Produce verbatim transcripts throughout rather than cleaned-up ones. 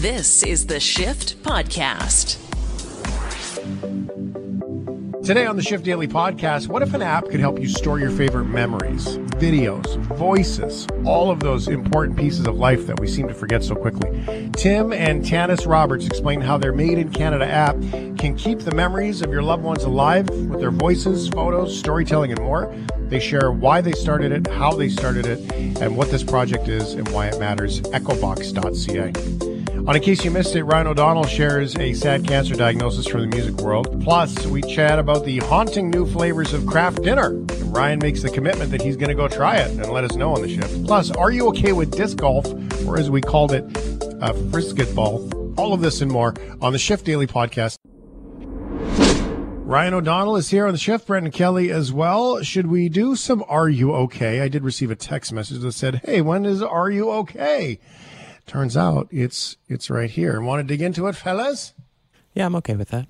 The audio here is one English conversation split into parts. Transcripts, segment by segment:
This is the Shift Podcast. Today on the Shift Daily Podcast, what if an app could help you store your favorite memories, videos, voices, all of those important pieces of life that we seem to forget so quickly? Tim and Tanis Roberts explain how their Made in Canada app can keep the memories of your loved ones alive with their voices, photos, storytelling, and more. They share why they started it, how they started it, and what this project is and why it matters. echo box dot c a. On In Case You Missed It, Ryan O'Donnell shares a sad cancer diagnosis from the music world. Plus, we chat about the haunting new flavors of Kraft Dinner. And Ryan makes the commitment that he's going to go try it and let us know on the Shift. Plus, are you okay with disc golf, or as we called it, a Frisket-ball? All of this and more on the Shift Daily Podcast. Ryan O'Donnell is here on the Shift, Brendan Kelly as well. Should we do some Are You Okay? I did receive a text message that said, hey, when is Are You Okay? Turns out it's it's right here. Want to dig into it, fellas? Yeah, I'm okay with that.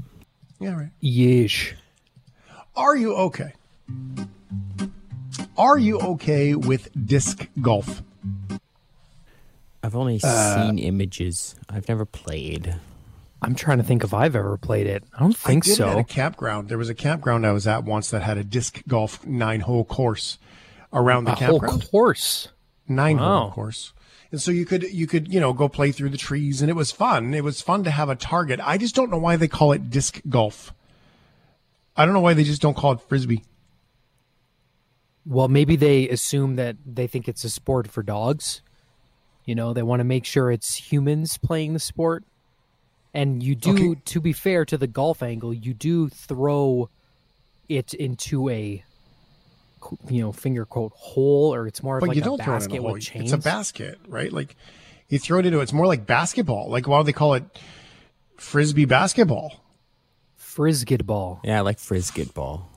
Yeah, right. Yeesh. Are you okay? Are you okay with disc golf? I've only uh, seen images. I've never played. I'm trying to think if I've ever played it. I don't think I did so. At a campground. There was a campground I was at once that had a disc golf nine-hole course around the a campground. Whole course? Nine-hole wow. course. And so you could, you could, you know, go play through the trees, and it was fun. It was fun to have a target. I just don't know why they call it disc golf. I don't know why they just don't call it frisbee. Well, maybe they assume that they think it's a sport for dogs. You know, they want to make sure it's humans playing the sport. And you do, okay. to be fair to the golf angle, you do throw it into a, you know, finger quote hole, or it's more of but like you a don't basket throw it in a with chains. It's a basket, right? Like you throw it into, it's more like basketball. Like why do they call it frisbee basketball? Frisket-ball. Yeah, I like frisket-ball.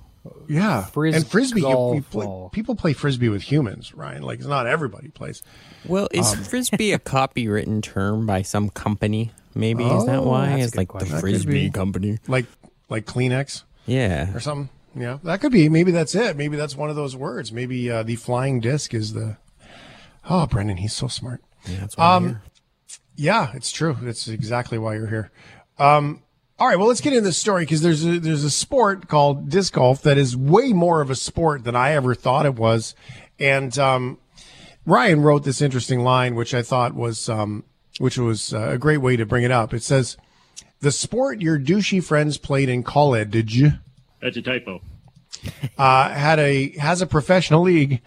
Yeah, Fris- and frisbee. You, you play, people play frisbee with humans, Ryan. Like it's not everybody plays. Well, is um, frisbee a copywritten term by some company? Maybe oh, is that why it's like question. the frisbee company, like like Kleenex, yeah, or something. Yeah, that could be. Maybe that's it. Maybe that's one of those words. Maybe uh, the flying disc is the. Oh, Brendan, he's so smart. Yeah, that's why um, I'm here. Yeah, it's true. That's exactly why you're here. Um, all right, well, let's get into this story because there's a, there's a sport called disc golf that is way more of a sport than I ever thought it was, and um, Ryan wrote this interesting line, which I thought was um, which was uh, a great way to bring it up. It says, "The sport your douchey friends played in college." That's a typo. Uh, had a has a professional league,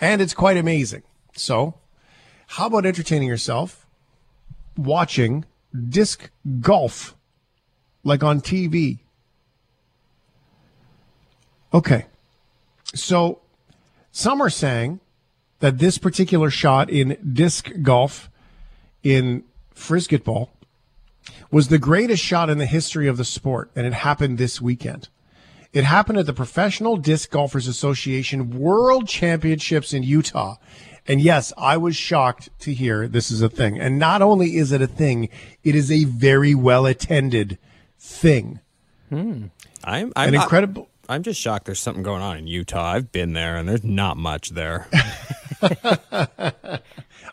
and it's quite amazing. So, how about entertaining yourself watching disc golf, like on T V? Okay, so some are saying that this particular shot in disc golf, in Frisket-ball, was the greatest shot in the history of the sport, and it happened this weekend. It happened at the Professional Disc Golfers Association World Championships in Utah. And yes, I was shocked to hear this is a thing. And not only is it a thing, it is a very well-attended thing. Hmm. I'm, I'm An incredible. I, I'm just shocked there's something going on in Utah. I've been there, and there's not much there.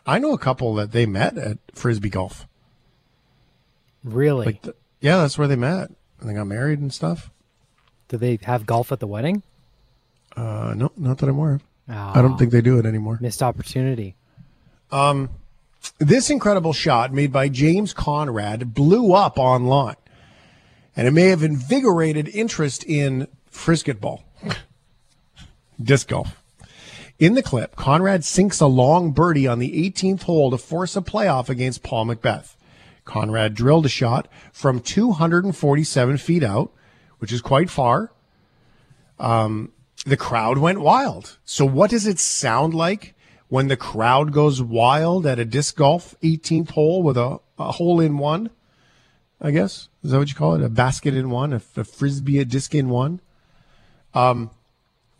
I know a couple that they met at Frisbee Golf. Really? Like the, yeah, that's where they met. And they got married and stuff. Do they have golf at the wedding? Uh, no, not that I'm aware of. Oh, I don't think they do it anymore. Missed opportunity. Um, this incredible shot made by James Conrad blew up online, and it may have invigorated interest in Frisket-ball, disc golf. In the clip, Conrad sinks a long birdie on the eighteenth hole to force a playoff against Paul Macbeth. Conrad drilled a shot from two hundred forty-seven feet out, which is quite far. Um, the crowd went wild. So what does it sound like when the crowd goes wild at a disc golf eighteenth hole with a, a hole in one? I guess. Is that what you call it? A basket in one? A, a frisbee, a disc in one? Um,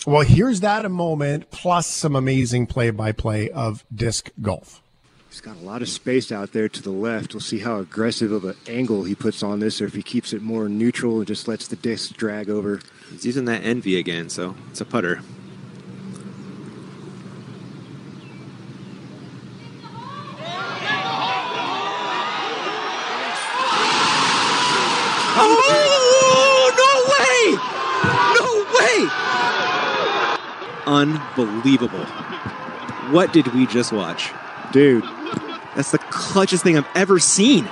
well, here's that a moment, plus some amazing play-by-play of disc golf. He's got a lot of space out there to the left. We'll see how aggressive of an angle he puts on this, or if he keeps it more neutral and just lets the disc drag over. He's using that envy again, so it's a putter. Oh, no way! No way! Unbelievable. What did we just watch? Dude. That's the clutchest thing I've ever seen.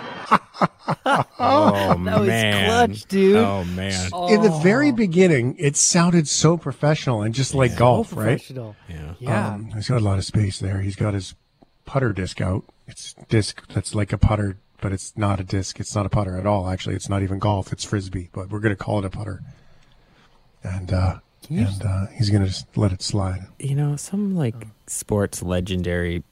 Oh, that was man. clutch, dude. Oh, man. Oh. In the very beginning, it sounded so professional and just like yeah. golf, so right? Yeah. yeah. Um, he's got a lot of space there. He's got his putter disc out. It's disc that's like a putter, but it's not a disc. It's not a putter at all, actually. It's not even golf. It's Frisbee, but we're going to call it a putter. And uh, and just... uh, he's going to just let it slide. You know, some like oh. sports legendary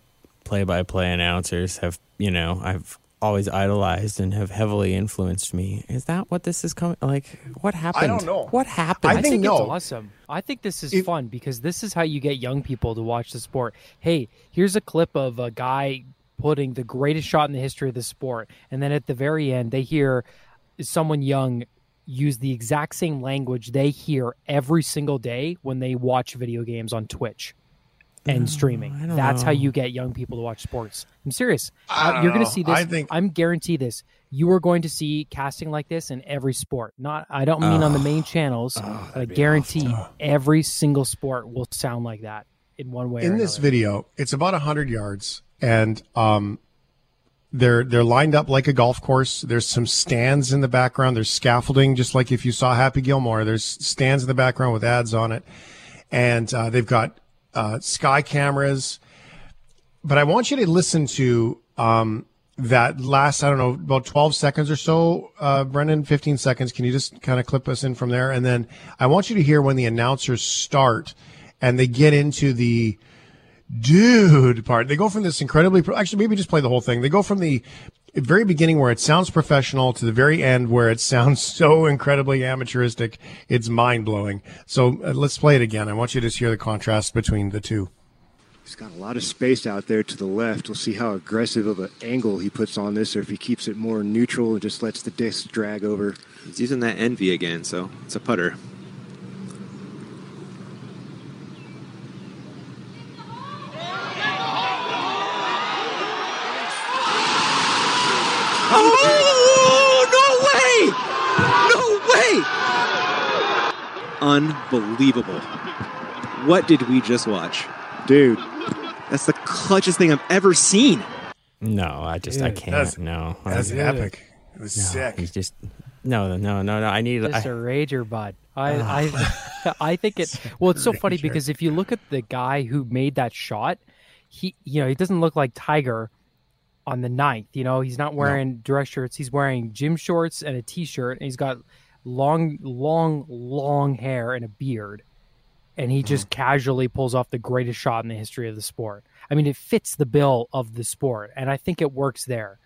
play-by-play announcers have, you know, I've always idolized and have heavily influenced me. Is that what this is coming? Like, what happened? I don't know. What happened? I think, I think no. it's awesome. I think this is it, fun because this is how you get young people to watch the sport. Hey, here's a clip of a guy putting the greatest shot in the history of the sport. And then at the very end, they hear someone young use the exact same language they hear every single day when they watch video games on Twitch. And streaming. I don't That's know. How you get young people to watch sports. I'm serious. I You're going to see this. I think... I'm guarantee this. You are going to see casting like this in every sport. Not. I don't mean uh, on the main channels. Uh, but I guarantee every single sport will sound like that in one way. In or another. This video, it's about a hundred yards, and um, they're they're lined up like a golf course. There's some stands in the background. There's scaffolding, just like if you saw Happy Gilmore. There's stands in the background with ads on it, and uh, they've got. Uh, sky cameras, but I want you to listen to um, that last, I don't know, about twelve seconds or so, uh, Brendan, fifteen seconds. Can you just kind of clip us in from there? And then I want you to hear when the announcers start and they get into the dude part. They go from this incredibly, pro- actually, maybe just play the whole thing. They go from the very beginning where it sounds professional to the very end where it sounds so incredibly amateuristic, it's mind-blowing. So uh, let's play it again. I want you to just hear the contrast between the two. He's got a lot of space out there to the left. We'll see how aggressive of an angle he puts on this, or if he keeps it more neutral and just lets the disc drag over. He's using that envy again, so it's a putter. Unbelievable. What did we just watch? Dude, that's the clutchest thing I've ever seen. No, I just, yeah, I can't. That's, no. That's I, epic. It was no, sick. He's just, no, no, no, no. I need It's I, a rager, bud. I, uh, I, I think it, well, it's so rager. Funny because if you look at the guy who made that shot, he, you know, he doesn't look like Tiger on the ninth. You know, he's not wearing no. dress shirts. He's wearing gym shorts and a t-shirt, and he's got long, long, long hair and a beard, and he just mm. casually pulls off the greatest shot in the history of the sport. I mean, it fits the bill of the sport, and I think it works there.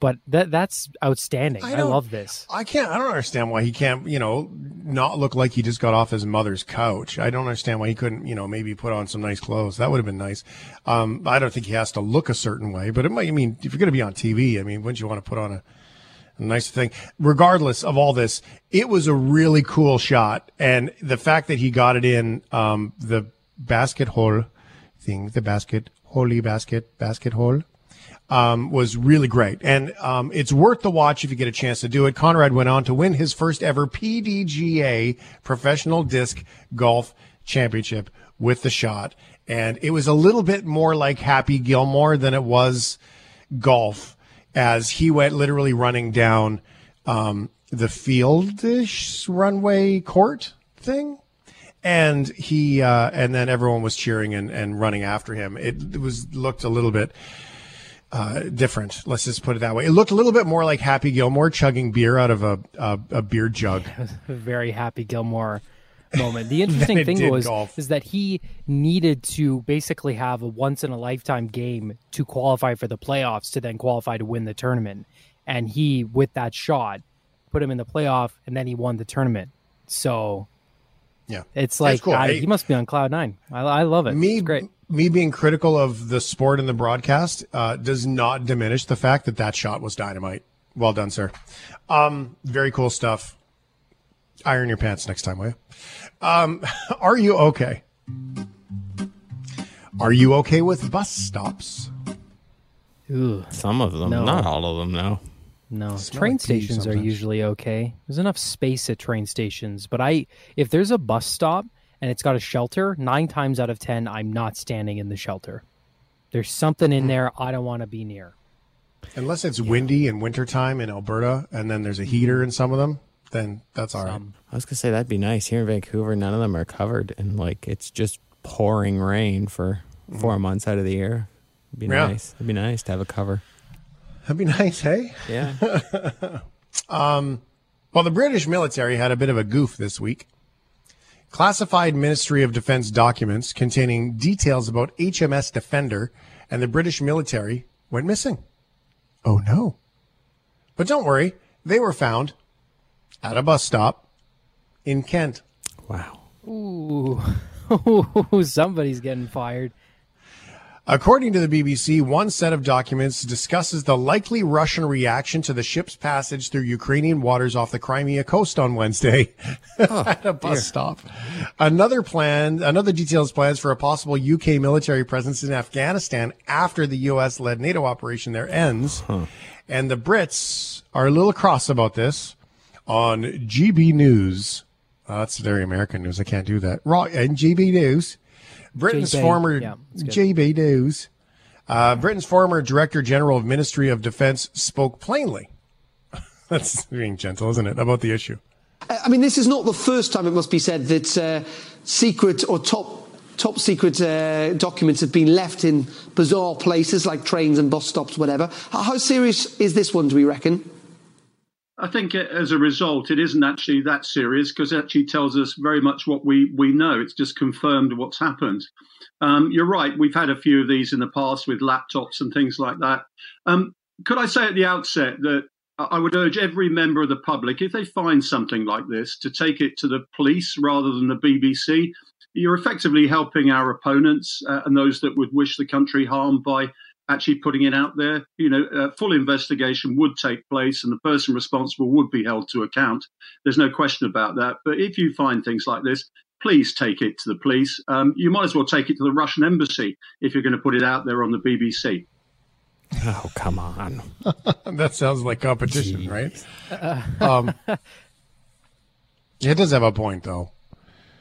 But that that's outstanding. I, I love this. I can't. I don't understand why he can't, you know, not look like he just got off his mother's couch. I don't understand why he couldn't, you know, maybe put on some nice clothes. That would have been nice. Um, I don't think he has to look a certain way, but it might. I mean, if you're going to be on T V, I mean, wouldn't you want to put on a nice thing? Regardless of all this, it was a really cool shot, and the fact that he got it in um, the basket hole thing, the basket holy basket basket hole, um, was really great, and um, it's worth the watch if you get a chance to do it. Conrad went on to win his first ever P D G A Professional Disc Golf Championship with the shot, and it was a little bit more like Happy Gilmore than it was golf, as he went literally running down um, the fieldish runway court thing, and he uh, and then everyone was cheering and, and running after him. It was looked a little bit uh, different. Let's just put it that way. It looked a little bit more like Happy Gilmore chugging beer out of a a, a beer jug. Very Happy Gilmore moment. The interesting thing was golf. is that he needed to basically have a once in a lifetime game to qualify for the playoffs to then qualify to win the tournament, and he with that shot put him in the playoff, and then he won the tournament. So yeah, it's like cool. I, hey, he must be on cloud nine. I, I love it. Me, it's great. Me being critical of the sport and the broadcast uh, does not diminish the fact that that shot was dynamite. Well done, sir. Um, very cool stuff. Iron your pants next time, will you? Um, are you okay? Are you okay with bus stops? Ooh, some of them, no. Not all of them, no. No, train stations are usually okay. There's enough space at train stations. But I, if there's a bus stop and it's got a shelter, nine times out of ten, I'm not standing in the shelter. There's something in there I don't want to be near. Unless it's yeah. windy in wintertime in Alberta, and then there's a heater in some of them, then that's all some. right. I was going to say, that'd be nice. Here in Vancouver, none of them are covered. And, like, it's just pouring rain for four months out of the year. It'd be yeah. nice. It'd be nice to have a cover. That'd be nice, hey? Yeah. um, well, the British military had a bit of a goof this week. Classified Ministry of Defence documents containing details about H M S Defender and the British military went missing. Oh, no. But don't worry. They were found at a bus stop in Kent. Wow. Ooh. Somebody's getting fired. According to the B B C, one set of documents discusses the likely Russian reaction to the ship's passage through Ukrainian waters off the Crimea coast on Wednesday oh, at a bus dear. stop. Another plan, another details plans for a possible U K military presence in Afghanistan after the U S-led NATO operation there ends. Huh. And the Brits are a little cross about this on G B News. Uh, that's very American news. I can't do that. Right, and G B News. Britain's J B. former yeah, G B News, uh, Britain's former Director General of Ministry of Defence spoke plainly. That's being gentle, isn't it? About the issue. I mean, this is not the first time, it must be said, that uh, secret or top top secret uh, documents have been left in bizarre places like trains and bus stops, whatever. How serious is this one, do we reckon? I think as a result, it isn't actually that serious because it actually tells us very much what we, we know. It's just confirmed what's happened. Um, you're right. We've had a few of these in the past with laptops and things like that. Um, could I say at the outset that I would urge every member of the public, if they find something like this, to take it to the police rather than the B B C. You're effectively helping our opponents uh, and those that would wish the country harm by actually putting it out there. You know, a full investigation would take place and the person responsible would be held to account. There's no question about that. But if you find things like this, please take it to the police. Um, you might as well take it to the Russian embassy if you're going to put it out there on the B B C. Oh, come on. That sounds like competition, Jeez. right? Uh, um, it does have a point, though.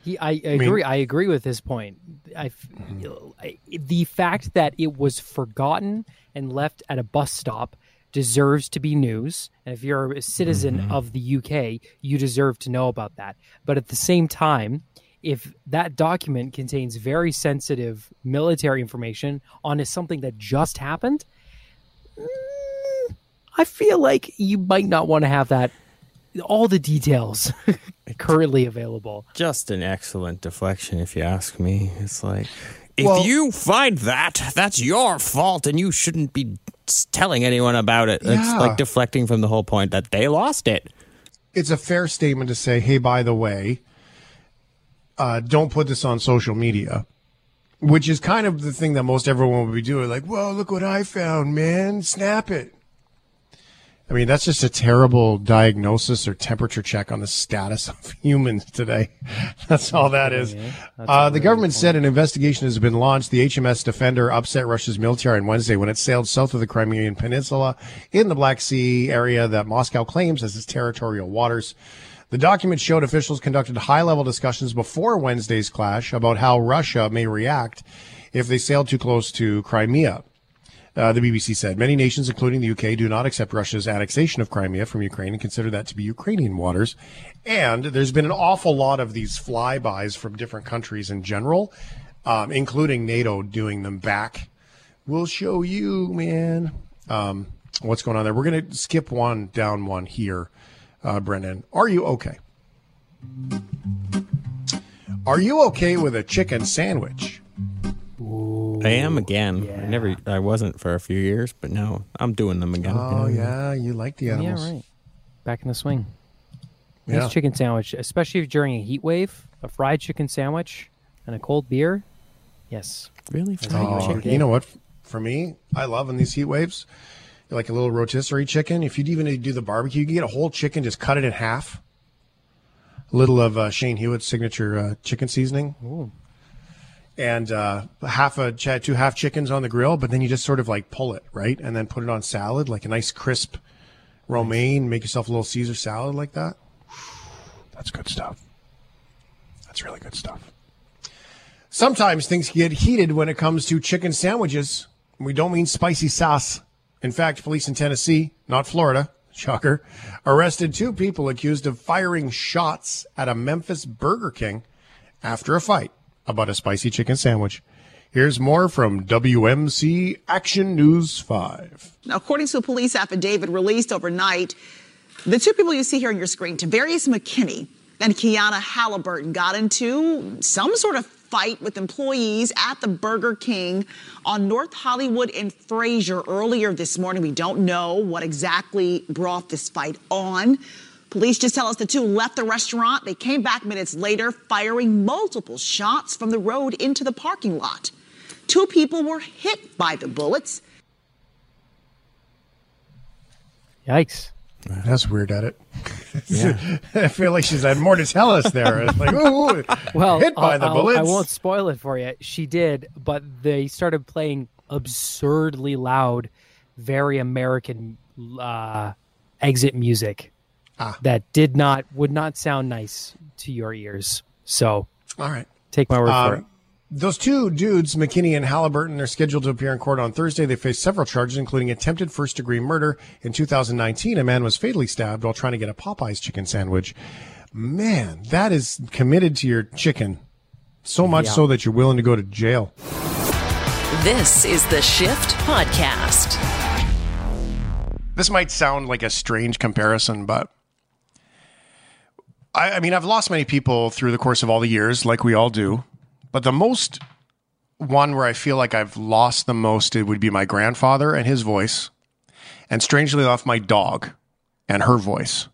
He, I, I, I mean, agree. I agree with his point. I, I, the fact that it was forgotten and left at a bus stop deserves to be news. And if you're a citizen mm-hmm. of the U K, you deserve to know about that. But at the same time, if that document contains very sensitive military information on something that just happened, I feel like you might not want to have that. All the details currently available. Just an excellent deflection, if you ask me. It's like, if well, you find that, that's your fault, and you shouldn't be telling anyone about it. Yeah. It's like deflecting from the whole point that they lost it. It's a fair statement to say, hey, by the way, uh, don't put this on social media, which is kind of the thing that most everyone would be doing. Like, whoa, look what I found, man. Snap it. I mean, that's just a terrible diagnosis or temperature check on the status of humans today. That's all that is. Uh, the government said an investigation has been launched. The H M S Defender upset Russia's military on Wednesday when it sailed south of the Crimean Peninsula in the Black Sea area that Moscow claims as its territorial waters. The document showed officials conducted high-level discussions before Wednesday's clash about how Russia may react if they sail too close to Crimea. Uh, the B B C said many nations, including the U K, do not accept Russia's annexation of Crimea from Ukraine and consider that to be Ukrainian waters. And there's been an awful lot of these flybys from different countries in general, um, including NATO doing them back. We'll show you, man, um, what's going on there. We're going to skip one down one here, uh, Brendan. Are you okay? Are you okay with a chicken sandwich? I am again. Yeah. I never, I wasn't for a few years, but now I'm doing them again. Oh yeah, you like the animals. Yeah, right. Back in the swing. Yeah. Nice chicken sandwich, especially during a heat wave. A fried chicken sandwich and a cold beer. Yes. Really? Oh, you know what? For me, I love in these heat waves, like a little rotisserie chicken. If you'd even do the barbecue, you can get a whole chicken, just cut it in half. A little of uh, Shane Hewitt's signature uh, chicken seasoning. Ooh. And uh, half a two half chickens on the grill, but then you just sort of like pull it, right? And then put it on salad, like a nice crisp romaine, make yourself a little Caesar salad like that. That's good stuff. That's really good stuff. Sometimes things get heated when it comes to chicken sandwiches. We don't mean spicy sauce. In fact, police in Tennessee, not Florida, shocker, arrested two people accused of firing shots at a Memphis Burger King after a fight about a spicy chicken sandwich. Here's more from W M C Action News five. Now, according to a police affidavit released overnight, the two people you see here on your screen, Tavarius McKinney and Kiana Halliburton, got into some sort of fight with employees at the Burger King on North Hollywood and Fraser earlier this morning. We don't know what exactly brought this fight on. Police just tell us the two left the restaurant. They came back minutes later, firing multiple shots from the road into the parking lot. Two people were hit by the bullets. Yikes. That's weird at it. Yeah. I feel like she's had more to tell us there. It's like, ooh, well, hit by I'll, the I'll, bullets. I won't spoil it for you. She did, but they started playing absurdly loud, very American uh, exit music ah. that did not, would not sound nice to your ears. So, all right, take my word um, for it. Those two dudes, McKinney and Halliburton, are scheduled to appear in court on Thursday. They face several charges, including attempted first-degree murder. In two thousand nineteen, a man was fatally stabbed while trying to get a Popeye's chicken sandwich. Man, that is committed to your chicken. So much yeah. so that you're willing to go to jail. This is the Shift Podcast. This might sound like a strange comparison, but I, I mean, I've lost many people through the course of all the years, like we all do. But the most one where I feel like I've lost the most, it would be my grandfather and his voice. And strangely enough, my dog and her voice.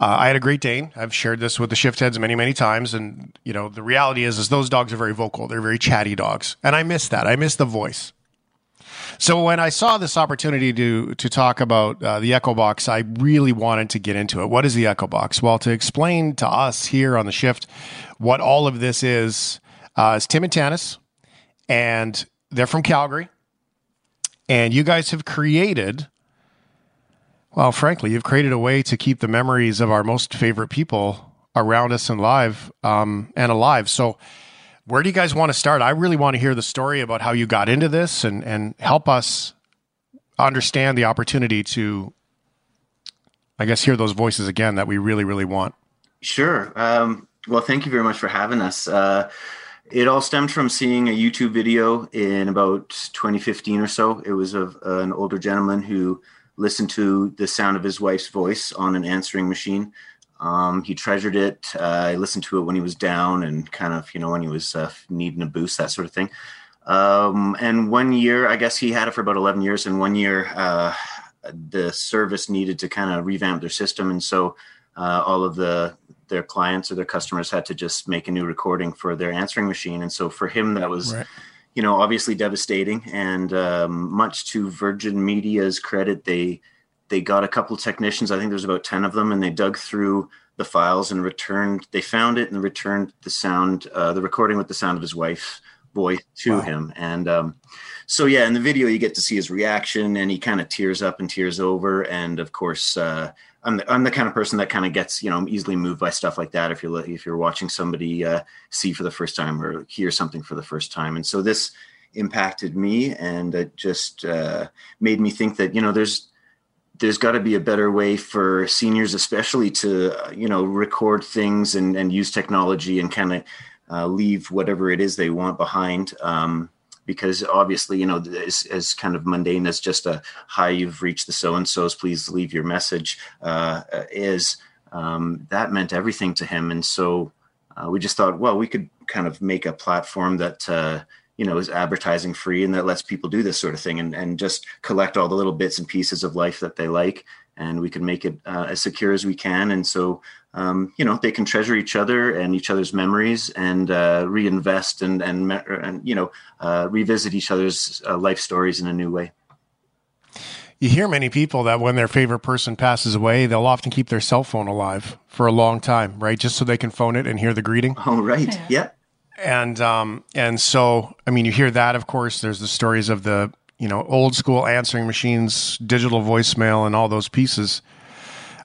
Uh, I had a Great Dane. I've shared this with the shift heads many, many times. And, you know, the reality is, is those dogs are very vocal. They're very chatty dogs. And I miss that. I miss the voice. So when I saw this opportunity to to talk about uh, the EchoBox, I really wanted to get into it. What is the EchoBox? Well, to explain to us here on the shift what all of this is, Uh, it's Tim and Tannis, and they're from Calgary, and you guys have created, well, frankly, you've created a way to keep the memories of our most favorite people around us and live um, and alive. So where do you guys want to start? I really want to hear the story about how you got into this and, and help us understand the opportunity to, I guess, hear those voices again that we really, really want. Sure. Um, well, thank you very much for having us. Uh, It all stemmed from seeing a YouTube video in about twenty fifteen or so. It was of uh, an older gentleman who listened to the sound of his wife's voice on an answering machine. Um, he treasured it. Uh, I listened to it when he was down and kind of, you know, when he was uh, needing a boost, that sort of thing. Um, and one year, I guess he had it for about eleven years. And one year, uh, the service needed to kind of revamp their system. And so uh, all of the their clients or their customers had to just make a new recording for their answering machine. And so for him, that was, right. you know, obviously devastating. And um, much to Virgin Media's credit, they they got a couple of technicians. I think there's about ten of them. And they dug through the files and returned, they found it and returned the sound, uh, the recording with the sound of his wife's voice to wow. him. And um, so, yeah, in the video, you get to see his reaction, and he kind of tears up and tears over. And of course, uh, I'm the, I'm the kind of person that kind of gets, you know, easily moved by stuff like that. If you're, if you're watching somebody uh, see for the first time or hear something for the first time. And so this impacted me, and it just uh, made me think that, you know, there's, there's gotta be a better way for seniors, especially to, you know, record things and, and use technology and kind of uh, leave whatever it is they want behind. Um, Because obviously, you know, as, as kind of mundane as just a hi, you've reached the so-and-sos, please leave your message uh, is, um, that meant everything to him. And so uh, we just thought, well, we could kind of make a platform that, uh, you know, is advertising free and that lets people do this sort of thing and, and just collect all the little bits and pieces of life that they like. And we can make it uh, as secure as we can. And so, um, you know, they can treasure each other and each other's memories and uh, reinvest and, and, and you know, uh, revisit each other's uh, life stories in a new way. You hear many people that when their favorite person passes away, they'll often keep their cell phone alive for a long time, right? Just so they can phone it and hear the greeting. Oh, right. Yeah. And, um, and so, I mean, you hear that, of course, there's the stories of the, you know, old school answering machines, digital voicemail, and all those pieces.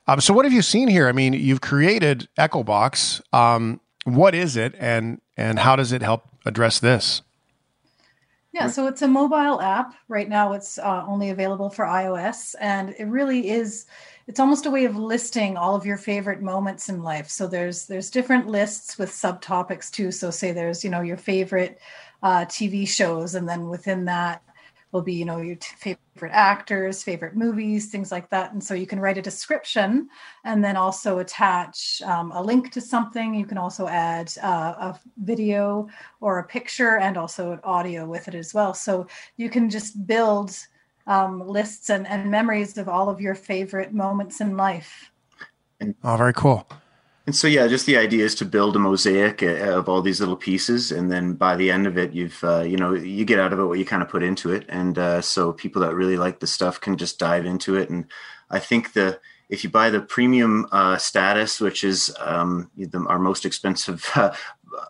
Um, so what have you seen here? I mean, you've created EchoBox. Um, what is it, and and how does it help address this? Yeah, so it's a mobile app. Right now it's uh, only available for iOS, and it really is, it's almost a way of listing all of your favorite moments in life. So there's there's different lists with subtopics too. So say there's, you know, your favorite uh, T V shows, and then within that will be, you know, your t- favorite actors, favorite movies, things like that. And so you can write a description and then also attach um, a link to something. You can also add uh, a video or a picture and also an audio with it as well. So you can just build um, lists and, and memories of all of your favorite moments in life. Oh, very cool. And so, yeah, just the idea is to build a mosaic of all these little pieces. And then by the end of it, you've, uh, you know, you get out of it what you kind of put into it. And uh, so people that really like the stuff can just dive into it. And I think the if you buy the premium uh, status, which is um, the, our most expensive uh,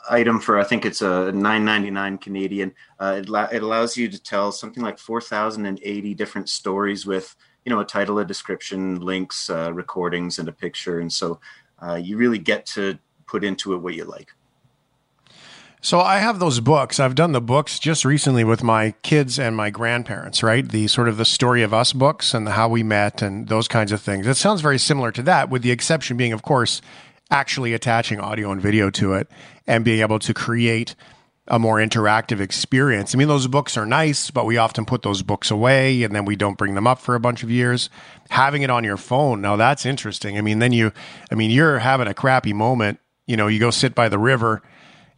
item for, I think it's a nine ninety-nine Canadian, uh, it, la- it allows you to tell something like four thousand eighty different stories with, you know, a title, a description, links, uh, recordings, and a picture. And so Uh, you really get to put into it what you like. So I have those books. I've done the books just recently with my kids and my grandparents, right? The sort of the story of us books and the how we met and those kinds of things. It sounds very similar to that, with the exception being, of course, actually attaching audio and video to it and being able to create a more interactive experience. I mean, those books are nice, but we often put those books away and then we don't bring them up for a bunch of years. Having it on your phone, now that's interesting. I mean, then you, I mean, you're having a crappy moment. You know, you go sit by the river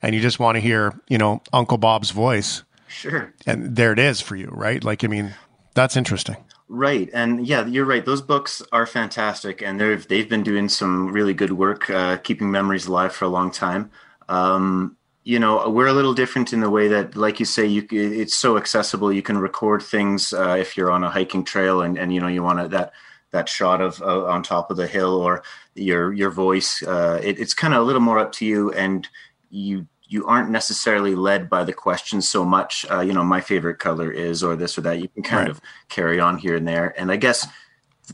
and you just want to hear, you know, Uncle Bob's voice. Sure. And there it is for you, right? Like, I mean, that's interesting. Right. And yeah, you're right. Those books are fantastic. And they've they've been doing some really good work, uh, keeping memories alive for a long time. Um You know, we're a little different in the way that, like you say, you, it's so accessible. You can record things uh, if you're on a hiking trail and, and you know, you want to, that that shot of uh, on top of the hill or your your voice. Uh, it, it's kind of a little more up to you, and you you aren't necessarily led by the questions so much. Uh, you know, my favorite color is, or this or that. You can kind right. of carry on here and there. And I guess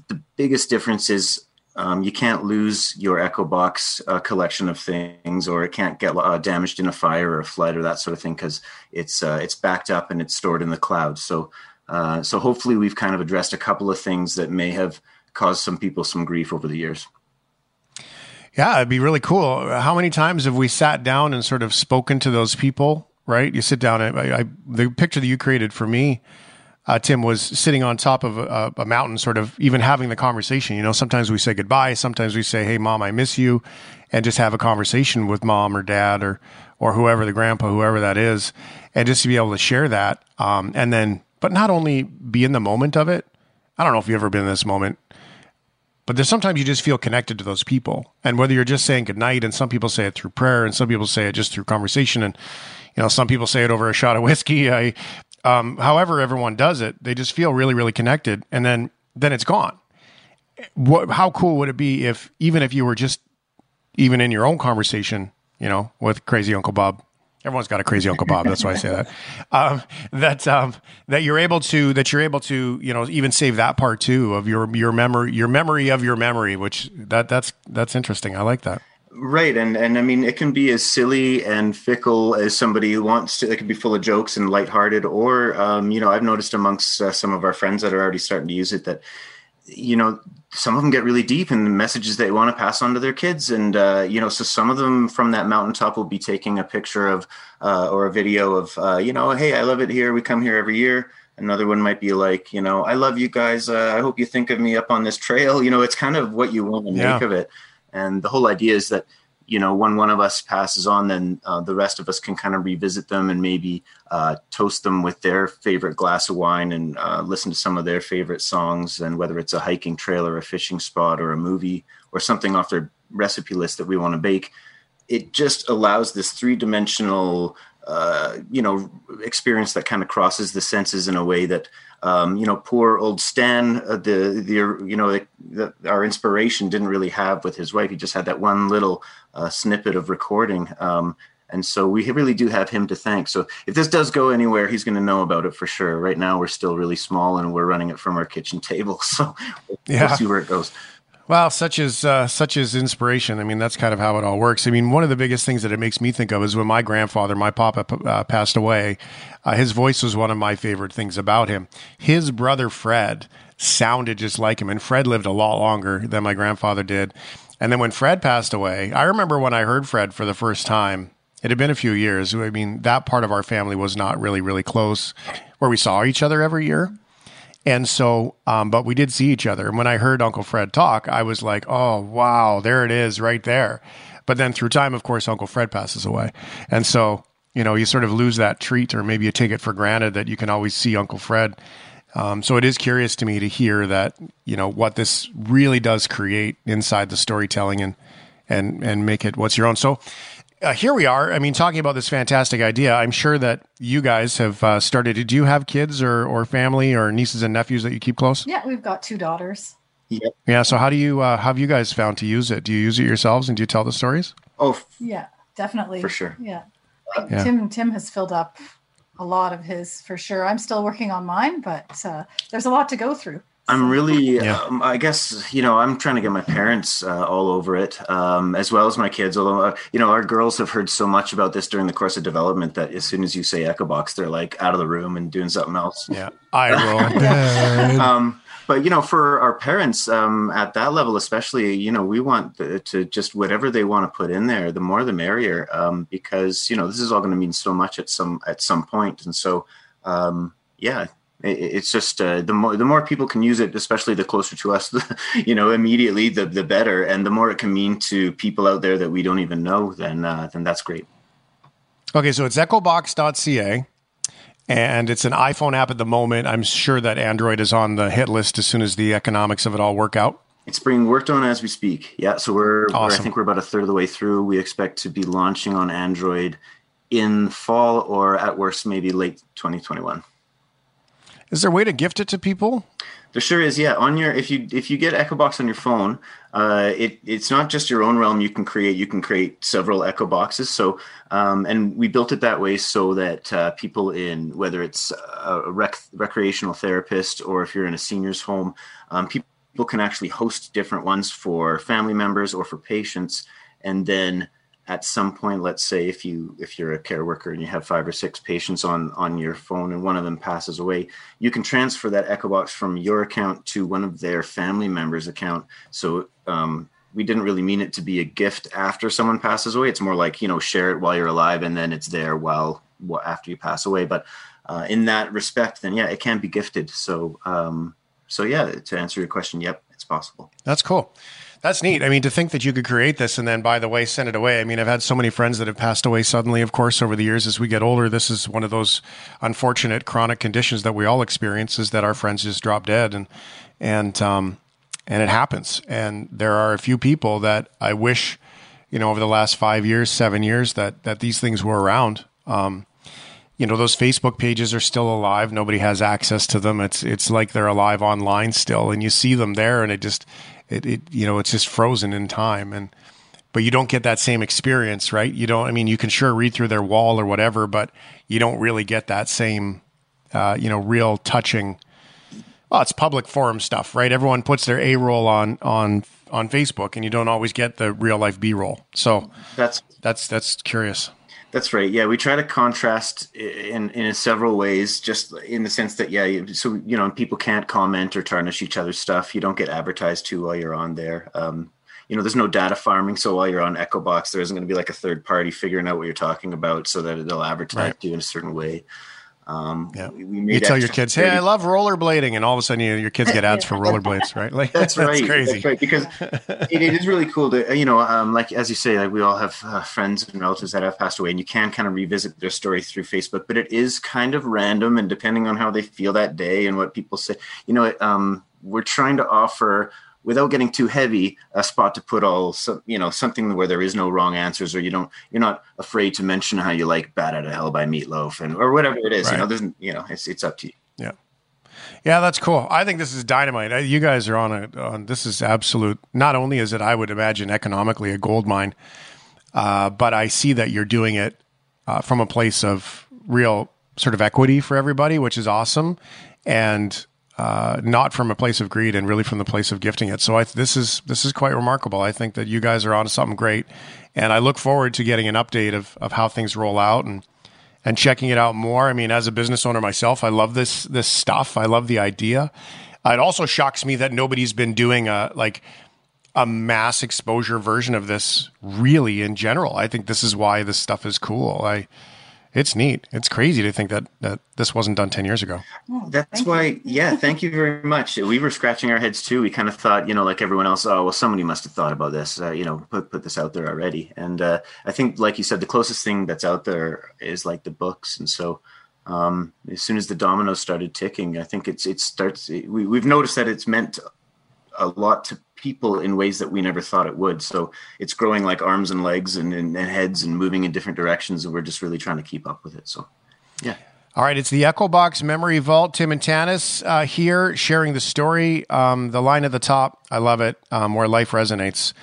the biggest difference is, Um, you can't lose your EchoBox uh, collection of things, or it can't get uh, damaged in a fire or a flood or that sort of thing, because it's uh, it's backed up and it's stored in the cloud. So uh, so hopefully we've kind of addressed a couple of things that may have caused some people some grief over the years. Yeah, it'd be really cool. How many times have we sat down and sort of spoken to those people, right? You sit down. I, I, the picture that you created for me, Uh, Tim, was sitting on top of a, a mountain, sort of even having the conversation. You know, sometimes we say goodbye. Sometimes we say, hey, Mom, I miss you, and just have a conversation with Mom or Dad or or whoever, the grandpa, whoever that is, and just to be able to share that. Um, and then, but not only be in the moment of it. I don't know if you've ever been in this moment, but there's sometimes you just feel connected to those people. And whether you're just saying goodnight, and some people say it through prayer, and some people say it just through conversation, and, you know, some people say it over a shot of whiskey. I... Um, however everyone does it, they just feel really, really connected, and then then it's gone. What, how cool would it be if, even if you were just, even in your own conversation, you know, with crazy Uncle Bob, everyone's got a crazy Uncle Bob, that's why I say that, um, that um, that you're able to, that you're able to, you know, even save that part too of your your memory, your memory of your memory, which that that's that's interesting. I like that. Right. And, and I mean, it can be as silly and fickle as somebody wants to. It can be full of jokes and lighthearted, or, um, you know, I've noticed amongst uh, some of our friends that are already starting to use it that, you know, some of them get really deep in the messages they want to pass on to their kids. And, uh, you know, so some of them from that mountaintop will be taking a picture of uh, or a video of, uh, you know, hey, I love it here. We come here every year. Another one might be like, you know, I love you guys. Uh, I hope you think of me up on this trail. You know, it's kind of what you want to yeah. make of it. And the whole idea is that, you know, when one of us passes on, then uh, the rest of us can kind of revisit them and maybe uh, toast them with their favorite glass of wine and uh, listen to some of their favorite songs. And whether it's a hiking trail or a fishing spot or a movie or something off their recipe list that we want to bake, it just allows this three-dimensional, uh, you know, experience that kind of crosses the senses in a way that, Um, you know, poor old Stan, uh, the, the, you know, the, the, our inspiration didn't really have with his wife. He just had that one little uh, snippet of recording. Um, And so we really do have him to thank. So if this does go anywhere, he's going to know about it for sure. Right now, we're still really small and we're running it from our kitchen table. So we'll yeah. see where it goes. Wow, such is uh, such is inspiration. I mean, that's kind of how it all works. I mean, one of the biggest things that it makes me think of is when my grandfather, my papa, uh, passed away, uh, his voice was one of my favorite things about him. His brother, Fred, sounded just like him. And Fred lived a lot longer than my grandfather did. And then when Fred passed away, I remember when I heard Fred for the first time, it had been a few years. I mean, that part of our family was not really, really close where we saw each other every year. And so, um, but we did see each other. And when I heard Uncle Fred talk, I was like, oh, wow, there it is right there. But then through time, of course, Uncle Fred passes away. And so, you know, you sort of lose that treat, or maybe you take it for granted that you can always see Uncle Fred. Um, so it is curious to me to hear that, you know, what this really does create inside the storytelling and, and, and make it what's your own. So uh, here we are. I mean, talking about this fantastic idea, I'm sure that you guys have uh, started. Do you have kids or, or family or nieces and nephews that you keep close? Yeah, we've got two daughters. Yep. Yeah. So how do you, uh, how have you guys found to use it? Do you use it yourselves and do you tell the stories? Oh, yeah, definitely. For sure. Yeah. Uh, yeah. Tim, Tim has filled up a lot of his, for sure. I'm still working on mine, but uh, there's a lot to go through. I'm really, yeah. um, I guess, you know, I'm trying to get my parents uh, all over it, um, as well as my kids. Although, uh, you know, our girls have heard so much about this during the course of development that as soon as you say EchoBox, they're like out of the room and doing something else. Yeah, I roll. um, but, you know, for our parents um, at that level, especially, you know, we want the, to just whatever they want to put in there, the more the merrier, um, because, you know, this is all going to mean so much at some at some point. And so, um, yeah. It's just uh, the more the more people can use it, especially the closer to us, the, you know, immediately, the the better. And the more it can mean to people out there that we don't even know, then uh, then that's great. Okay, so it's echobox dot c a, and it's an iPhone app at the moment. I'm sure that Android is on the hit list as soon as the economics of it all work out. It's being worked on as we speak. Yeah, so we're, awesome. we're I think we're about a third of the way through. We expect to be launching on Android in fall, or at worst, maybe late twenty twenty-one. Is there a way to gift it to people? There sure is, yeah. On your if you if you get EchoBox on your phone, uh, it it's not just your own realm you can create. You can create several EchoBoxes. So um, and we built it that way so that uh, people in, whether it's a rec- recreational therapist or if you're in a senior's home, um, people can actually host different ones for family members or for patients, and then. At some point, let's say if you if you're a care worker and you have five or six patients on on your phone and one of them passes away, you can transfer that EchoBox from your account to one of their family members' account. So um, we didn't really mean it to be a gift after someone passes away. It's more like, you know, share it while you're alive and then it's there while after you pass away. But uh, in that respect, then, yeah, it can be gifted. So um, so, yeah, to answer your question, yep, it's possible. That's cool. That's neat. I mean, to think that you could create this and then, by the way, send it away. I mean, I've had so many friends that have passed away suddenly, of course, over the years. As we get older, this is one of those unfortunate chronic conditions that we all experience, is that our friends just drop dead, and and um, and it happens. And there are a few people that I wish, you know, over the last five years, seven years, that that these things were around. Um, you know, those Facebook pages are still alive. Nobody has access to them. It's it's like they're alive online still, and you see them there, and it just. It, it, you know, it's just frozen in time, and, but you don't get that same experience, right? You don't, I mean, you can sure read through their wall or whatever, but you don't really get that same, uh, you know, real touching, well, it's public forum stuff, right? Everyone puts their A-roll on, on, on Facebook, and you don't always get the real life B-roll. So that's, that's, that's curious. That's right. Yeah, we try to contrast in in several ways, just in the sense that, yeah, so, you know, people can't comment or tarnish each other's stuff. You don't get advertised to while you're on there. Um, you know, there's no data farming. So while you're on EchoBox, there isn't going to be like a third party figuring out what you're talking about so that they'll advertise right. you in a certain way. Um, yeah. we, we you tell your kids, hey, I love rollerblading. And all of a sudden you, your kids get ads for rollerblades, right? Like, that's, that's right. Crazy. That's right. Because it, it is really cool to, you know, um, like, as you say, like we all have uh, friends and relatives that have passed away, and you can kind of revisit their story through Facebook, but it is kind of random. And depending on how they feel that day and what people say, you know, it, um, we're trying to offer, without getting too heavy, a spot to put all, some, you know, something where there is no wrong answers, or you don't, you're not afraid to mention how you like Bat Out of Hell by Meatloaf, and or whatever it is. Right. You know, there's, you know, it's it's up to you. Yeah, yeah, that's cool. I think this is dynamite. You guys are on a on. This is absolute. Not only is it, I would imagine, economically a gold mine, Uh, but I see that you're doing it uh, from a place of real sort of equity for everybody, which is awesome, and uh, not from a place of greed, and really from the place of gifting it. So I, this is this is quite remarkable. I think that you guys are onto something great, and I look forward to getting an update of of how things roll out and and checking it out more. I mean, as a business owner myself, I love this this stuff. I love the idea. It also shocks me that nobody's been doing a like a mass exposure version of this really in general. I think this is why this stuff is cool. I It's neat. It's crazy to think that, that this wasn't done ten years ago. Oh, that's why, yeah, thank you very much. We were scratching our heads too. We kind of thought, you know, like everyone else, oh, well, somebody must have thought about this, uh, you know, put put this out there already. And uh, I think, like you said, the closest thing that's out there is like the books. And so um, as soon as the dominoes started ticking, I think it's it starts, it, we, we've noticed that it's meant a lot to people in ways that we never thought it would. So it's growing like arms and legs and, and, and heads and moving in different directions. And we're just really trying to keep up with it. So, yeah. All right. It's the EchoBox Memory Vault. Tim and Tanis uh, here sharing the story. Um, the line at the top, I love it, um, where life resonates.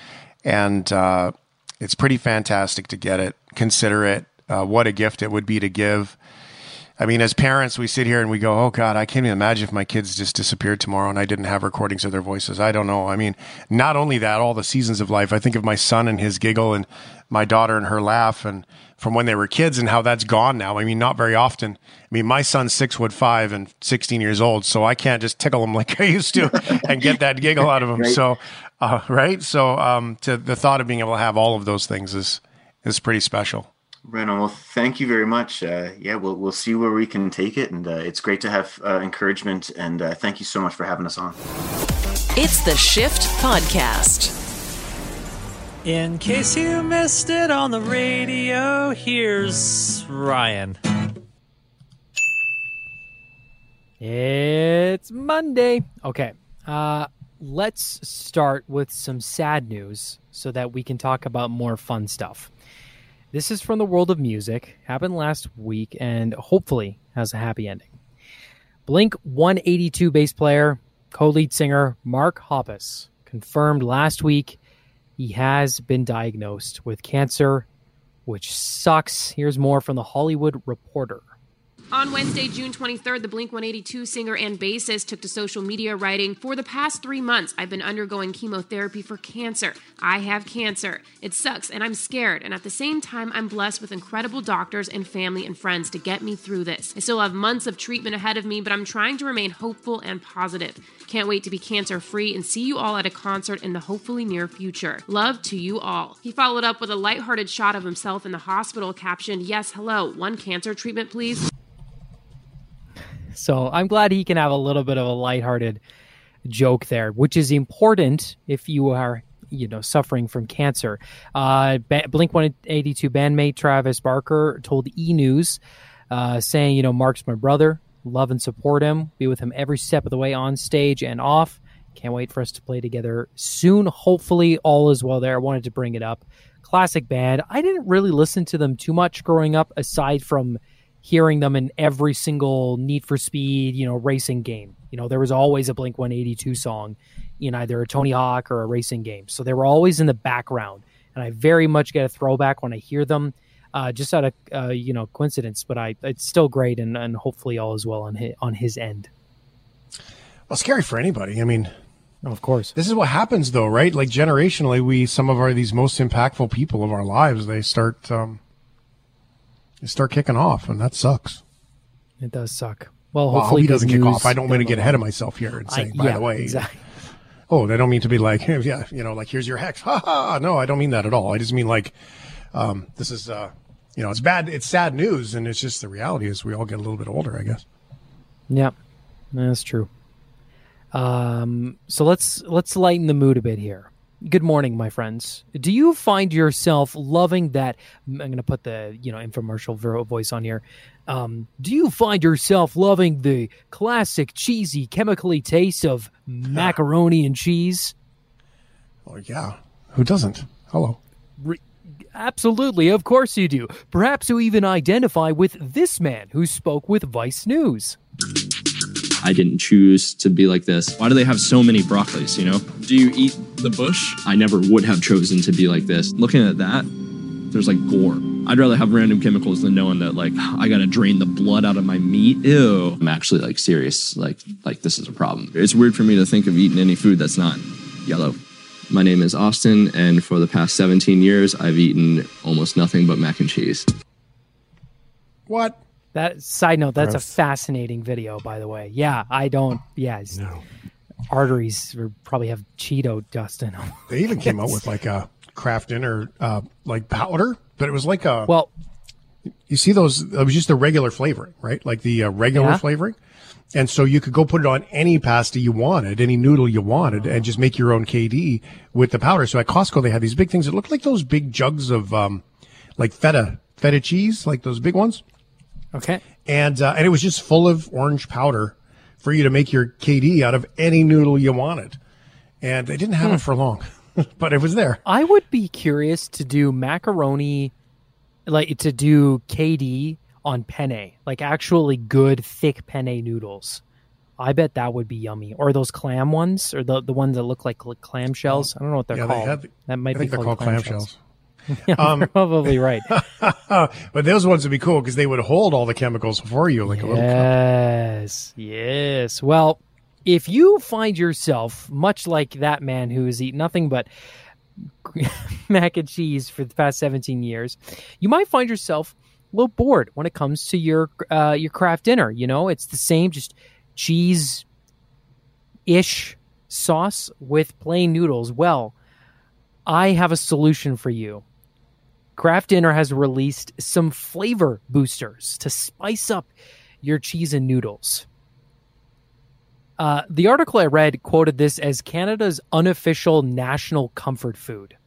And uh, it's pretty fantastic to get it, consider it, uh, what a gift it would be to give. I mean, as parents, we sit here and we go, oh, God, I can't even imagine if my kids just disappeared tomorrow and I didn't have recordings of their voices. I don't know. I mean, not only that, all the seasons of life. I think of my son and his giggle and my daughter and her laugh and from when they were kids and how that's gone now. I mean, not very often. I mean, my son's six foot five and sixteen years old, so I can't just tickle him like I used to and get that giggle out of him. Right. So, uh, right? So um, to the thought of being able to have all of those things is is pretty special. Right on. Well, thank you very much. Uh, yeah, we'll we'll see where we can take it, and uh, it's great to have uh, encouragement. And uh, thank you so much for having us on. It's the Shift Podcast. In case you missed it on the radio, here's Ryan. It's Monday. Okay, uh, let's start with some sad news so that we can talk about more fun stuff. This is from the world of music, happened last week, and hopefully has a happy ending. Blink one eighty-two bass player, co-lead singer Mark Hoppus confirmed last week he has been diagnosed with cancer, which sucks. Here's more from the Hollywood Reporter. On Wednesday, June twenty-third, the Blink one eighty-two singer and bassist took to social media writing, "For the past three months, I've been undergoing chemotherapy for cancer. I have cancer. It sucks, and I'm scared. And at the same time, I'm blessed with incredible doctors and family and friends to get me through this. I still have months of treatment ahead of me, but I'm trying to remain hopeful and positive. Can't wait to be cancer-free and see you all at a concert in the hopefully near future. Love to you all." He followed up with a lighthearted shot of himself in the hospital captioned, "Yes, hello, one cancer treatment, please." So I'm glad he can have a little bit of a lighthearted joke there, which is important if you are, you know, suffering from cancer. Uh, Blink one eighty-two bandmate Travis Barker told E! News, uh, saying, you know, "Mark's my brother. Love and support him. Be with him every step of the way on stage and off. Can't wait for us to play together soon. Hopefully all is well there." I wanted to bring it up. Classic band. I didn't really listen to them too much growing up, aside from hearing them in every single Need for Speed, you know, racing game. You know, there was always a Blink one eighty-two song in either a Tony Hawk or a racing game. So they were always in the background. And I very much get a throwback when I hear them, uh, just out of, uh, you know, coincidence. But I, it's still great, and, and hopefully all is well on his, on his end. Well, scary for anybody. I mean, oh, of course. This is what happens, though, right? Like, generationally, we, some of our these most impactful people of our lives, they start... Um... start kicking off, and that sucks. It does suck. Well, well hopefully he doesn't kick off. I don't want to get ahead of myself here and say, I, by yeah, the way, exactly. Oh, I don't mean to be like, yeah, you know, like, here's your hex. Ha ha. No, I don't mean that at all. I just mean like, um, this is, uh, you know, it's bad. It's sad news. And it's just the reality is we all get a little bit older, I guess. Yeah, that's true. Um, so let's, let's lighten the mood a bit here. Good morning, my friends. Do you find yourself loving that? I'm going to put the, you know, infomercial voice on here. Um, do you find yourself loving the classic cheesy, chemically taste of macaroni and cheese? Oh, yeah. Who doesn't? Hello. Re- Absolutely. Of course you do. Perhaps you even identify with this man who spoke with Vice News. I didn't choose to be like this. Why do they have so many broccolis, you know? Do you eat the bush? I never would have chosen to be like this. Looking at that, there's like gore. I'd rather have random chemicals than knowing that, like, I got to drain the blood out of my meat. Ew. I'm actually, like, serious. Like, like this is a problem. It's weird for me to think of eating any food that's not yellow. My name is Austin, and for the past seventeen years, I've eaten almost nothing but mac and cheese. What? That side note, that's Gross. A fascinating video, by the way. Yeah, I don't. Yeah, it's, no. Arteries probably have Cheeto dust in them. They even came out with, like, a Kraft Dinner, uh, like, powder. But it was like a, well, you see those, it was just the regular flavoring, right? Like the uh, regular yeah. flavoring. And so you could go put it on any pasta you wanted, any noodle you wanted, oh. and just make your own K D with the powder. So at Costco, they had these big things that looked like those big jugs of um, like feta, feta cheese, like those big ones. Okay. And, uh, and it was just full of orange powder for you to make your K D out of any noodle you wanted. And they didn't have hmm. it for long. But it was there. I would be curious to do macaroni, like to do K D on penne, like actually good thick penne noodles. I bet that would be yummy. Or those clam ones, or the the ones that look like, like clam shells. I don't know what they're yeah, called. They have, that might I be think called, they're called clam, clam shells. shells. Yeah, um, you're probably right. But those ones would be cool because they would hold all the chemicals for you, like yes, a little cup. Yes, yes. Well, if you find yourself much like that man who has eaten nothing but mac and cheese for the past seventeen years, you might find yourself a little bored when it comes to your uh, your Kraft Dinner. You know, it's the same, just cheese-ish sauce with plain noodles. Well, I have a solution for you. Kraft Dinner has released some flavor boosters to spice up your cheese and noodles. Uh, the article I read quoted this as Canada's unofficial national comfort food.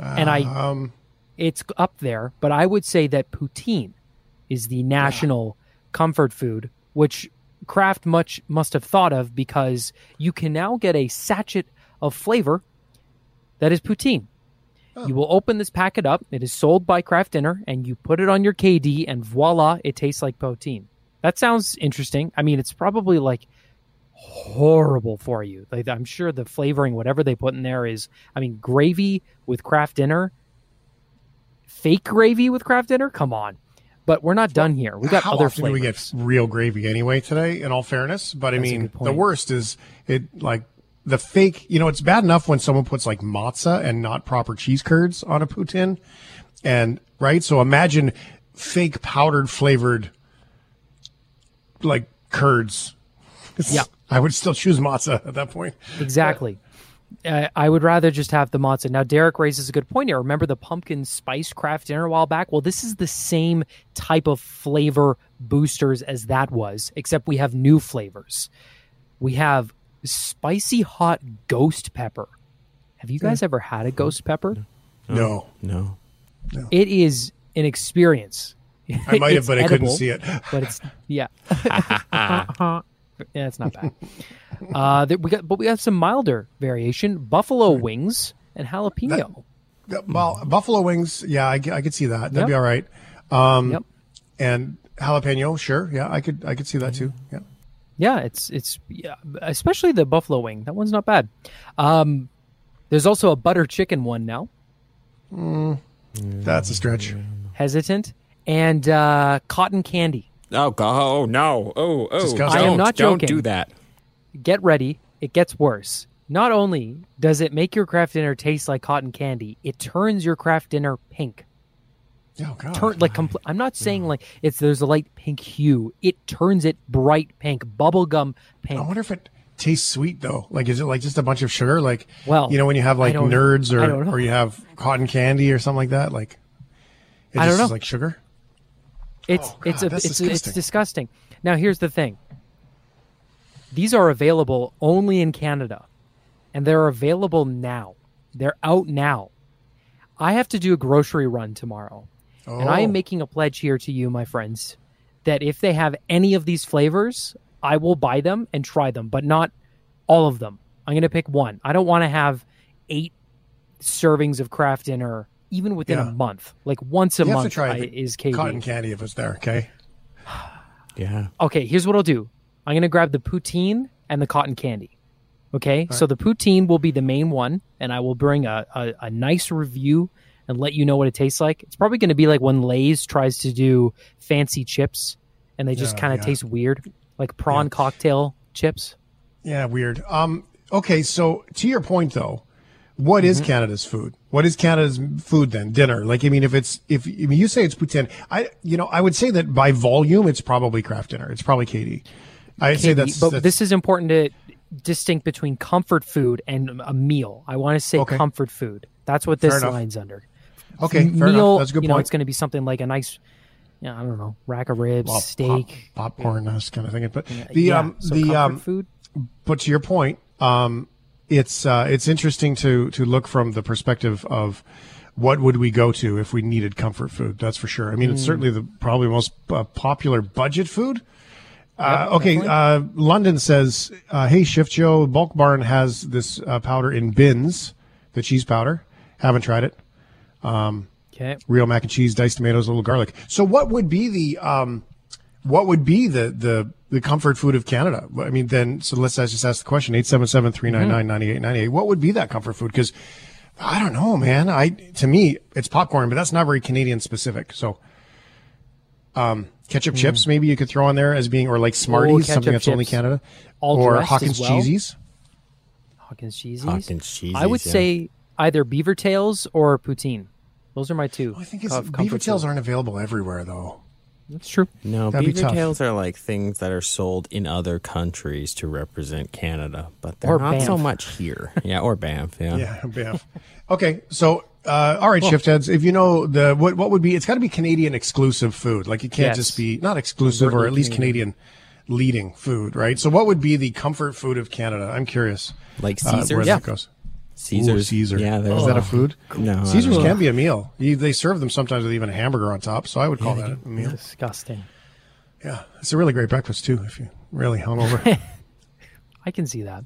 And I, um, it's up there, but I would say that poutine is the national yeah. comfort food, which Kraft much must have thought of, because you can now get a sachet of flavor that is poutine. Oh. You will open this packet up. It is sold by Kraft Dinner, and you put it on your K D, and voila, it tastes like poutine. That sounds interesting. I mean, it's probably like horrible for you. Like, I'm sure the flavoring, whatever they put in there is, I mean, gravy with Kraft Dinner, fake gravy with Kraft Dinner. Come on. But we're not done here. We've got How other flavors. We get real gravy anyway today, in all fairness. But I That's mean, the worst is it like the fake, you know, it's bad enough when someone puts like matzah and not proper cheese curds on a poutine. And right. So imagine fake powdered flavored like curds. Yeah. I would still choose matzah at that point. Exactly. Uh, I would rather just have the matzah. Now, Derek raises a good point here. Remember the pumpkin spice Kraft Dinner a while back? Well, this is the same type of flavor boosters as that was, except we have new flavors. We have spicy hot ghost pepper. Have you guys yeah. ever had a ghost pepper? No. No. no. It is an experience. I might have, but edible, I couldn't see it. But it's, yeah. Yeah, it's not bad. Uh, that we got, but we have some milder variation: buffalo wings and jalapeno. That, that, well, buffalo wings, yeah, I, I could see that. That'd yep. be all right. Um, yep. And jalapeno, sure, yeah, I could, I could see that too. Yeah, yeah, it's it's yeah, especially the buffalo wing. That one's not bad. Um, there's also a butter chicken one now. Mm, that's a stretch. Hesitant. And uh, cotton candy. Oh, God. Oh, no. Oh, oh. Don't, I am not joking. Don't do that. Get ready. It gets worse. Not only does it make your Kraft Dinner taste like cotton candy, it turns your Kraft Dinner pink. Oh, God. Turn, like, compl- I'm not saying yeah. like it's there's a light pink hue. It turns it bright pink, bubblegum pink. I wonder if it tastes sweet, though. Like, is it like just a bunch of sugar? Like, well, you know, when you have like nerds or, or you have cotton candy or something like that? Like, it I just don't know. Is like sugar? It's oh, God, it's a, it's disgusting. A, it's disgusting. Now here's the thing. These are available only in Canada, and they're available now. They're out now. I have to do a grocery run tomorrow, oh. and I am making a pledge here to you, my friends, that if they have any of these flavors, I will buy them and try them, but not all of them. I'm going to pick one. I don't want to have eight servings of Kraft Dinner. Even within yeah. a month, like once a you month have to try I, is K D. Cotton candy if it's there, okay? yeah. Okay, here's what I'll do. I'm going to grab the poutine and the cotton candy, okay? All so right. The poutine will be the main one, and I will bring a, a, a nice review and let you know what it tastes like. It's probably going to be like when Lay's tries to do fancy chips and they just oh, kind of yeah. taste weird, like prawn yeah. cocktail chips. Yeah, weird. Um, okay, so to your point, though, what mm-hmm. is Canada's food? What is Canada's food then? Dinner? Like, I mean, if it's if I mean, you say it's poutine, I you know I would say that by volume, it's probably Kraft Dinner. It's probably Katie. I'd say that's. But that's, this is important to distinct between comfort food and a meal. I want to say okay. comfort food. That's what this line's under. Okay, fair meal, enough. That's a good you point. Know, it's going to be something like a nice, you know, I don't know, rack of ribs, well, steak, pop, popcorn, yeah. this kind of thing. But the yeah. um so the um food. But to your point, um, it's uh, it's interesting to to look from the perspective of what would we go to if we needed comfort food. That's for sure. I mean, mm. it's certainly the probably most uh, popular budget food. Uh, yep, okay, uh, London says, uh, hey, Shift Joe, Bulk Barn has this uh, powder in bins, the cheese powder. Haven't tried it. Um, okay. Real mac and cheese, diced tomatoes, a little garlic. So what would be the um, what would be the, the, the comfort food of Canada? I mean, then, so let's just ask the question, eight seven seven, three nine nine, nine eight nine eight. What would be that comfort food? Because I don't know, man. I To me, it's popcorn, but that's not very Canadian specific, so... Um, ketchup mm. chips, maybe you could throw on there as being, or like Smarties, oh, something that's chips. Only Canada, all or Hawkins well. Cheezies. Hawkins Cheezies. Hawkins Cheezies. I would yeah. say either beaver tails or poutine. Those are my two. Oh, I think it's, uh, beaver tails aren't available everywhere, though. That's true. No, That'd beaver be tails are like things that are sold in other countries to represent Canada, but they're or not Banff. So much here. Yeah, or Banff. Yeah, yeah, Banff. Okay, so. Uh, all right, cool. Shift heads. If you know the what, what would be, it's got to be Canadian exclusive food. Like it can't yes. just be not exclusive or at least Canadian. Canadian leading food, right? So what would be the comfort food of Canada? I'm curious. Like Caesar's, uh, where yeah. that goes. Caesar's, Ooh, Caesar. Yeah, is that a food? No, Caesar's can be a meal. You, they serve them sometimes with even a hamburger on top. So I would call yeah, that a meal. Disgusting. Yeah, it's a really great breakfast too if you're really hungover. I can see that.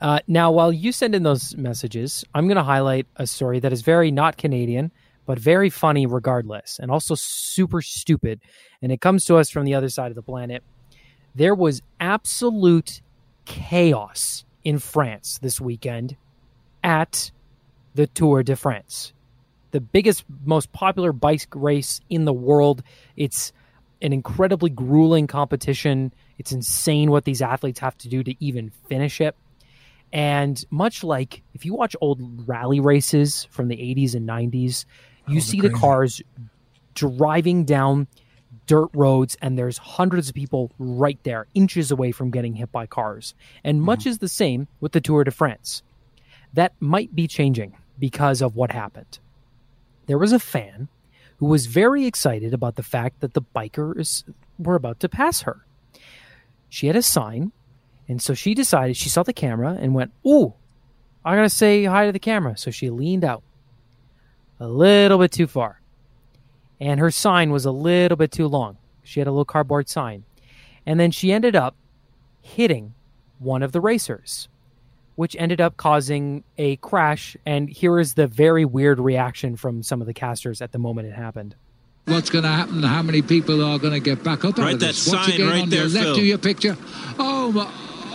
Uh, now, while you send in those messages, I'm going to highlight a story that is very not Canadian, but very funny regardless, and also super stupid. And it comes to us from the other side of the planet. There was absolute chaos in France this weekend at the Tour de France, the biggest, most popular bike race in the world. It's an incredibly grueling competition. It's insane what these athletes have to do to even finish it. And much like if you watch old rally races from the eighties and nineties, you oh, see the cars driving down dirt roads and there's hundreds of people right there, inches away from getting hit by cars. And much mm-hmm. is the same with the Tour de France. That might be changing because of what happened. There was a fan who was very excited about the fact that the bikers were about to pass her. She had a sign. And so she decided, she saw the camera and went, ooh, I gotta say hi to the camera. So she leaned out a little bit too far. And her sign was a little bit too long. She had a little cardboard sign. And then she ended up hitting one of the racers, which ended up causing a crash. And here is the very weird reaction from some of the casters at the moment it happened. What's going to happen? How many people are going to get back up? Right, that sign right there, Phil. Once again on the left of your picture. Oh, my...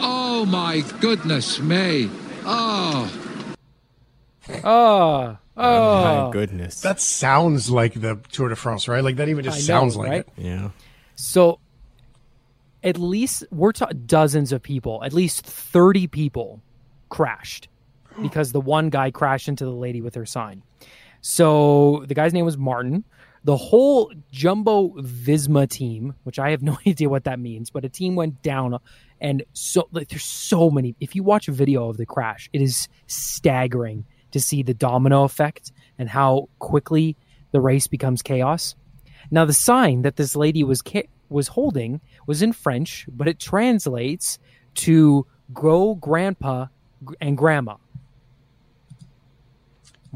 Oh, my goodness me. Oh. Oh. Oh. Oh, my goodness. That sounds like the Tour de France, right? Like, that even just I sounds know, like right? it. Yeah. So, at least, we're talking dozens of people, at least thirty people crashed because the one guy crashed into the lady with her sign. So, the guy's name was Martin. The whole Jumbo Visma team, which I have no idea what that means, but a team went down, and so like, there's so many. If you watch a video of the crash, it is staggering to see the domino effect and how quickly the race becomes chaos. Now, the sign that this lady was ca- was holding was in French, but it translates to "Go Grandpa and Grandma."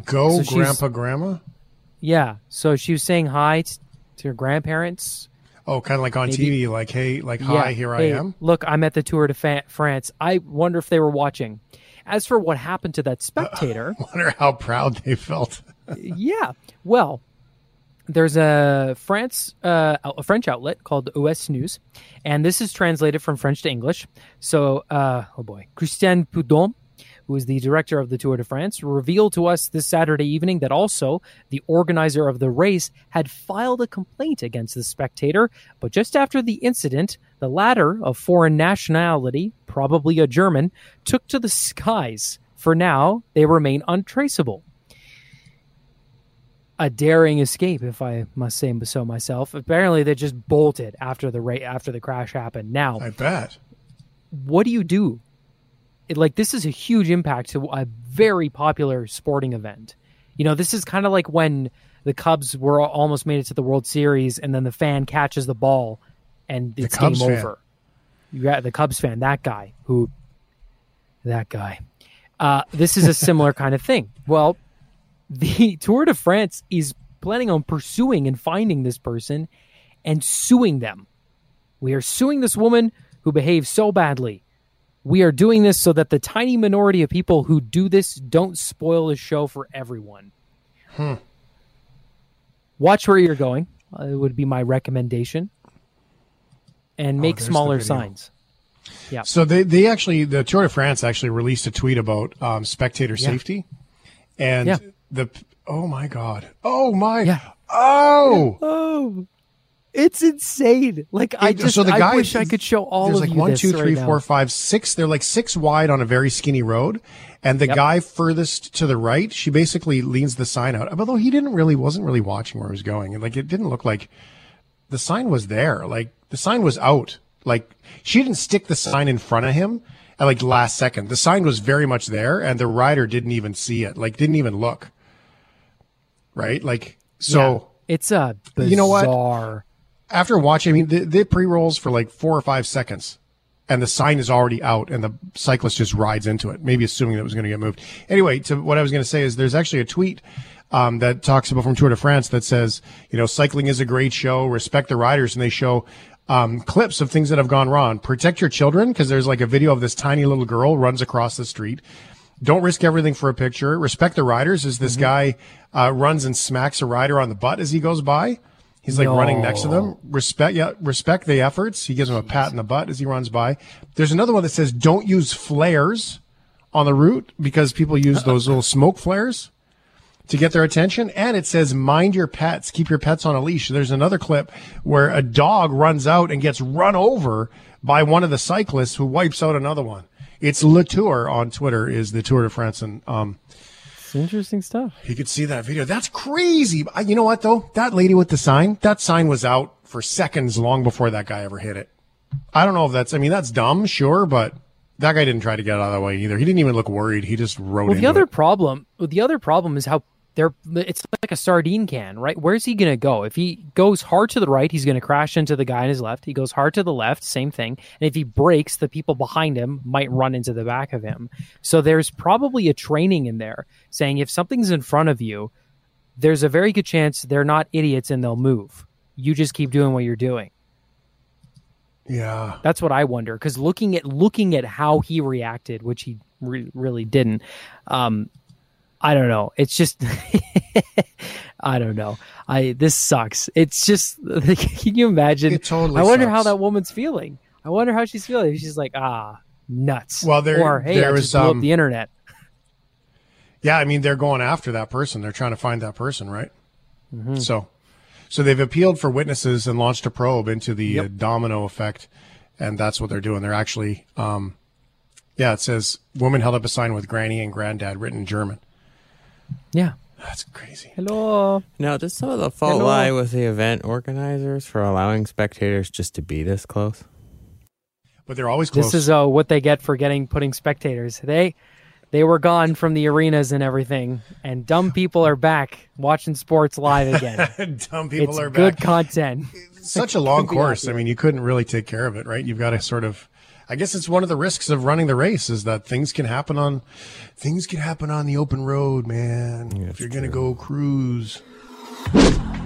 Go so Grandpa, Grandma? Yeah, so she was saying hi t- to her grandparents. Oh, kind of like on Maybe. T V, like, hey, like, yeah, hi, here hey, I am. Look, I'm at the Tour de fa- France. I wonder if they were watching. As for what happened to that spectator... Uh, I wonder how proud they felt. Yeah, well, there's a France, uh, a French outlet called U S News, and this is translated from French to English. So, uh, oh boy, Christian Poudon, who is the director of the Tour de France, revealed to us this Saturday evening that also the organizer of the race had filed a complaint against the spectator. But just after the incident, the latter, of foreign nationality, probably a German, took to the skies. For now, they remain untraceable. A daring escape, if I must say so myself. Apparently, they just bolted after the ra- after the crash happened. Now, I bet. What do you do? It, like, this is a huge impact to a very popular sporting event. You know, this is kind of like when the Cubs were almost made it to the World Series, and then the fan catches the ball, and it's game over. You got the Cubs fan, that guy who, that guy. Uh, this is a similar kind of thing. Well. The Tour de France is planning on pursuing and finding this person and suing them. We are suing this woman who behaves so badly. We are doing this so that the tiny minority of people who do this don't spoil the show for everyone. Hmm. Watch where you're going. Uh, it would be my recommendation. And make oh, smaller signs. Yeah. So they, they actually, the Tour de France actually released a tweet about um, spectator yeah. safety. And... Yeah. The oh my god oh my yeah. oh oh it's insane. Like it, I just so the guy, I wish I could show all there's of like you one this two three right four now. five six they're like six wide on a very skinny road, and the yep. guy furthest to the right, she basically leans the sign out, although he didn't really wasn't really watching where he was going, and like it didn't look like the sign was there. Like the sign was out. Like she didn't stick the sign in front of him. At like last second, the sign was very much there, and the rider didn't even see it. Like, didn't even look. Right? Like, so yeah, it's a bizarre. You know what? After watching, I mean, they, they pre-rolls for like four or five seconds, and the sign is already out, and the cyclist just rides into it. Maybe assuming that it was going to get moved. Anyway, to what I was going to say is, there's actually a tweet um, that talks about from Tour de France that says, you know, cycling is a great show. Respect the riders, and they show. Um, clips of things that have gone wrong. Protect your children, because there's like a video of this tiny little girl runs across the street. Don't risk everything for a picture. Respect the riders, as this mm-hmm. guy uh, runs and smacks a rider on the butt as he goes by. He's like no. running next to them. Respect, yeah, respect the efforts. He gives him a pat in the butt as he runs by. There's another one that says don't use flares on the route, because people use those little smoke flares to get their attention. And it says, mind your pets, keep your pets on a leash. There's another clip where a dog runs out and gets run over by one of the cyclists, who wipes out another one. It's Le Tour on Twitter, is the Tour de France. And, um, it's interesting stuff. You could see that video. That's crazy. You know what though? That lady with the sign, that sign was out for seconds long before that guy ever hit it. I don't know if that's, I mean, that's dumb, sure, but that guy didn't try to get out of the way either. He didn't even look worried. He just rode well, into the other it. problem. Well, the other problem is how, They're, it's like a sardine can, right? Where's he going to go? If he goes hard to the right, he's going to crash into the guy on his left. He goes hard to the left, same thing. And if he brakes, the people behind him might run into the back of him. So there's probably a training in there saying if something's in front of you, there's a very good chance they're not idiots and they'll move. You just keep doing what you're doing. Yeah. That's what I wonder. Because looking at looking at how he reacted, which he re- really didn't, um, I don't know. It's just, I don't know. I this sucks. It's just, can you imagine? It totally I wonder sucks. how that woman's feeling. I wonder how she's feeling. She's like, ah, nuts. Well, there, or, hey, there I just is blew um, up the internet. Yeah, I mean, they're going after that person. They're trying to find that person, right? Mm-hmm. So, so they've appealed for witnesses and launched a probe into the yep. uh, domino effect, and that's what they're doing. They're actually, um, yeah, it says, woman held up a sign with granny and granddad written in German. Yeah, that's crazy. Hello. Now, does some of the fault Hello. lie with the event organizers for allowing spectators just to be this close? But they're always close. This is uh, what they get for getting putting spectators. They they were gone from the arenas and everything, and dumb people are back watching sports live again. dumb people it's are back. Good content. It's such a long course. I mean, you couldn't really take care of it, right? You've got to sort of. I guess it's one of the risks of running the race is that things can happen on, things can happen on the open road, man. Yeah, if you're going to go cruise.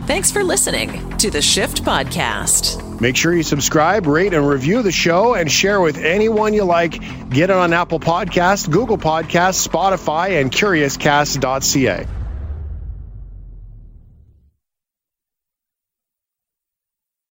Thanks for listening to the Shift Podcast. Make sure you subscribe, rate, and review the show, and share with anyone you like. Get it on Apple Podcasts, Google Podcasts, Spotify, and Curiouscast dot c a.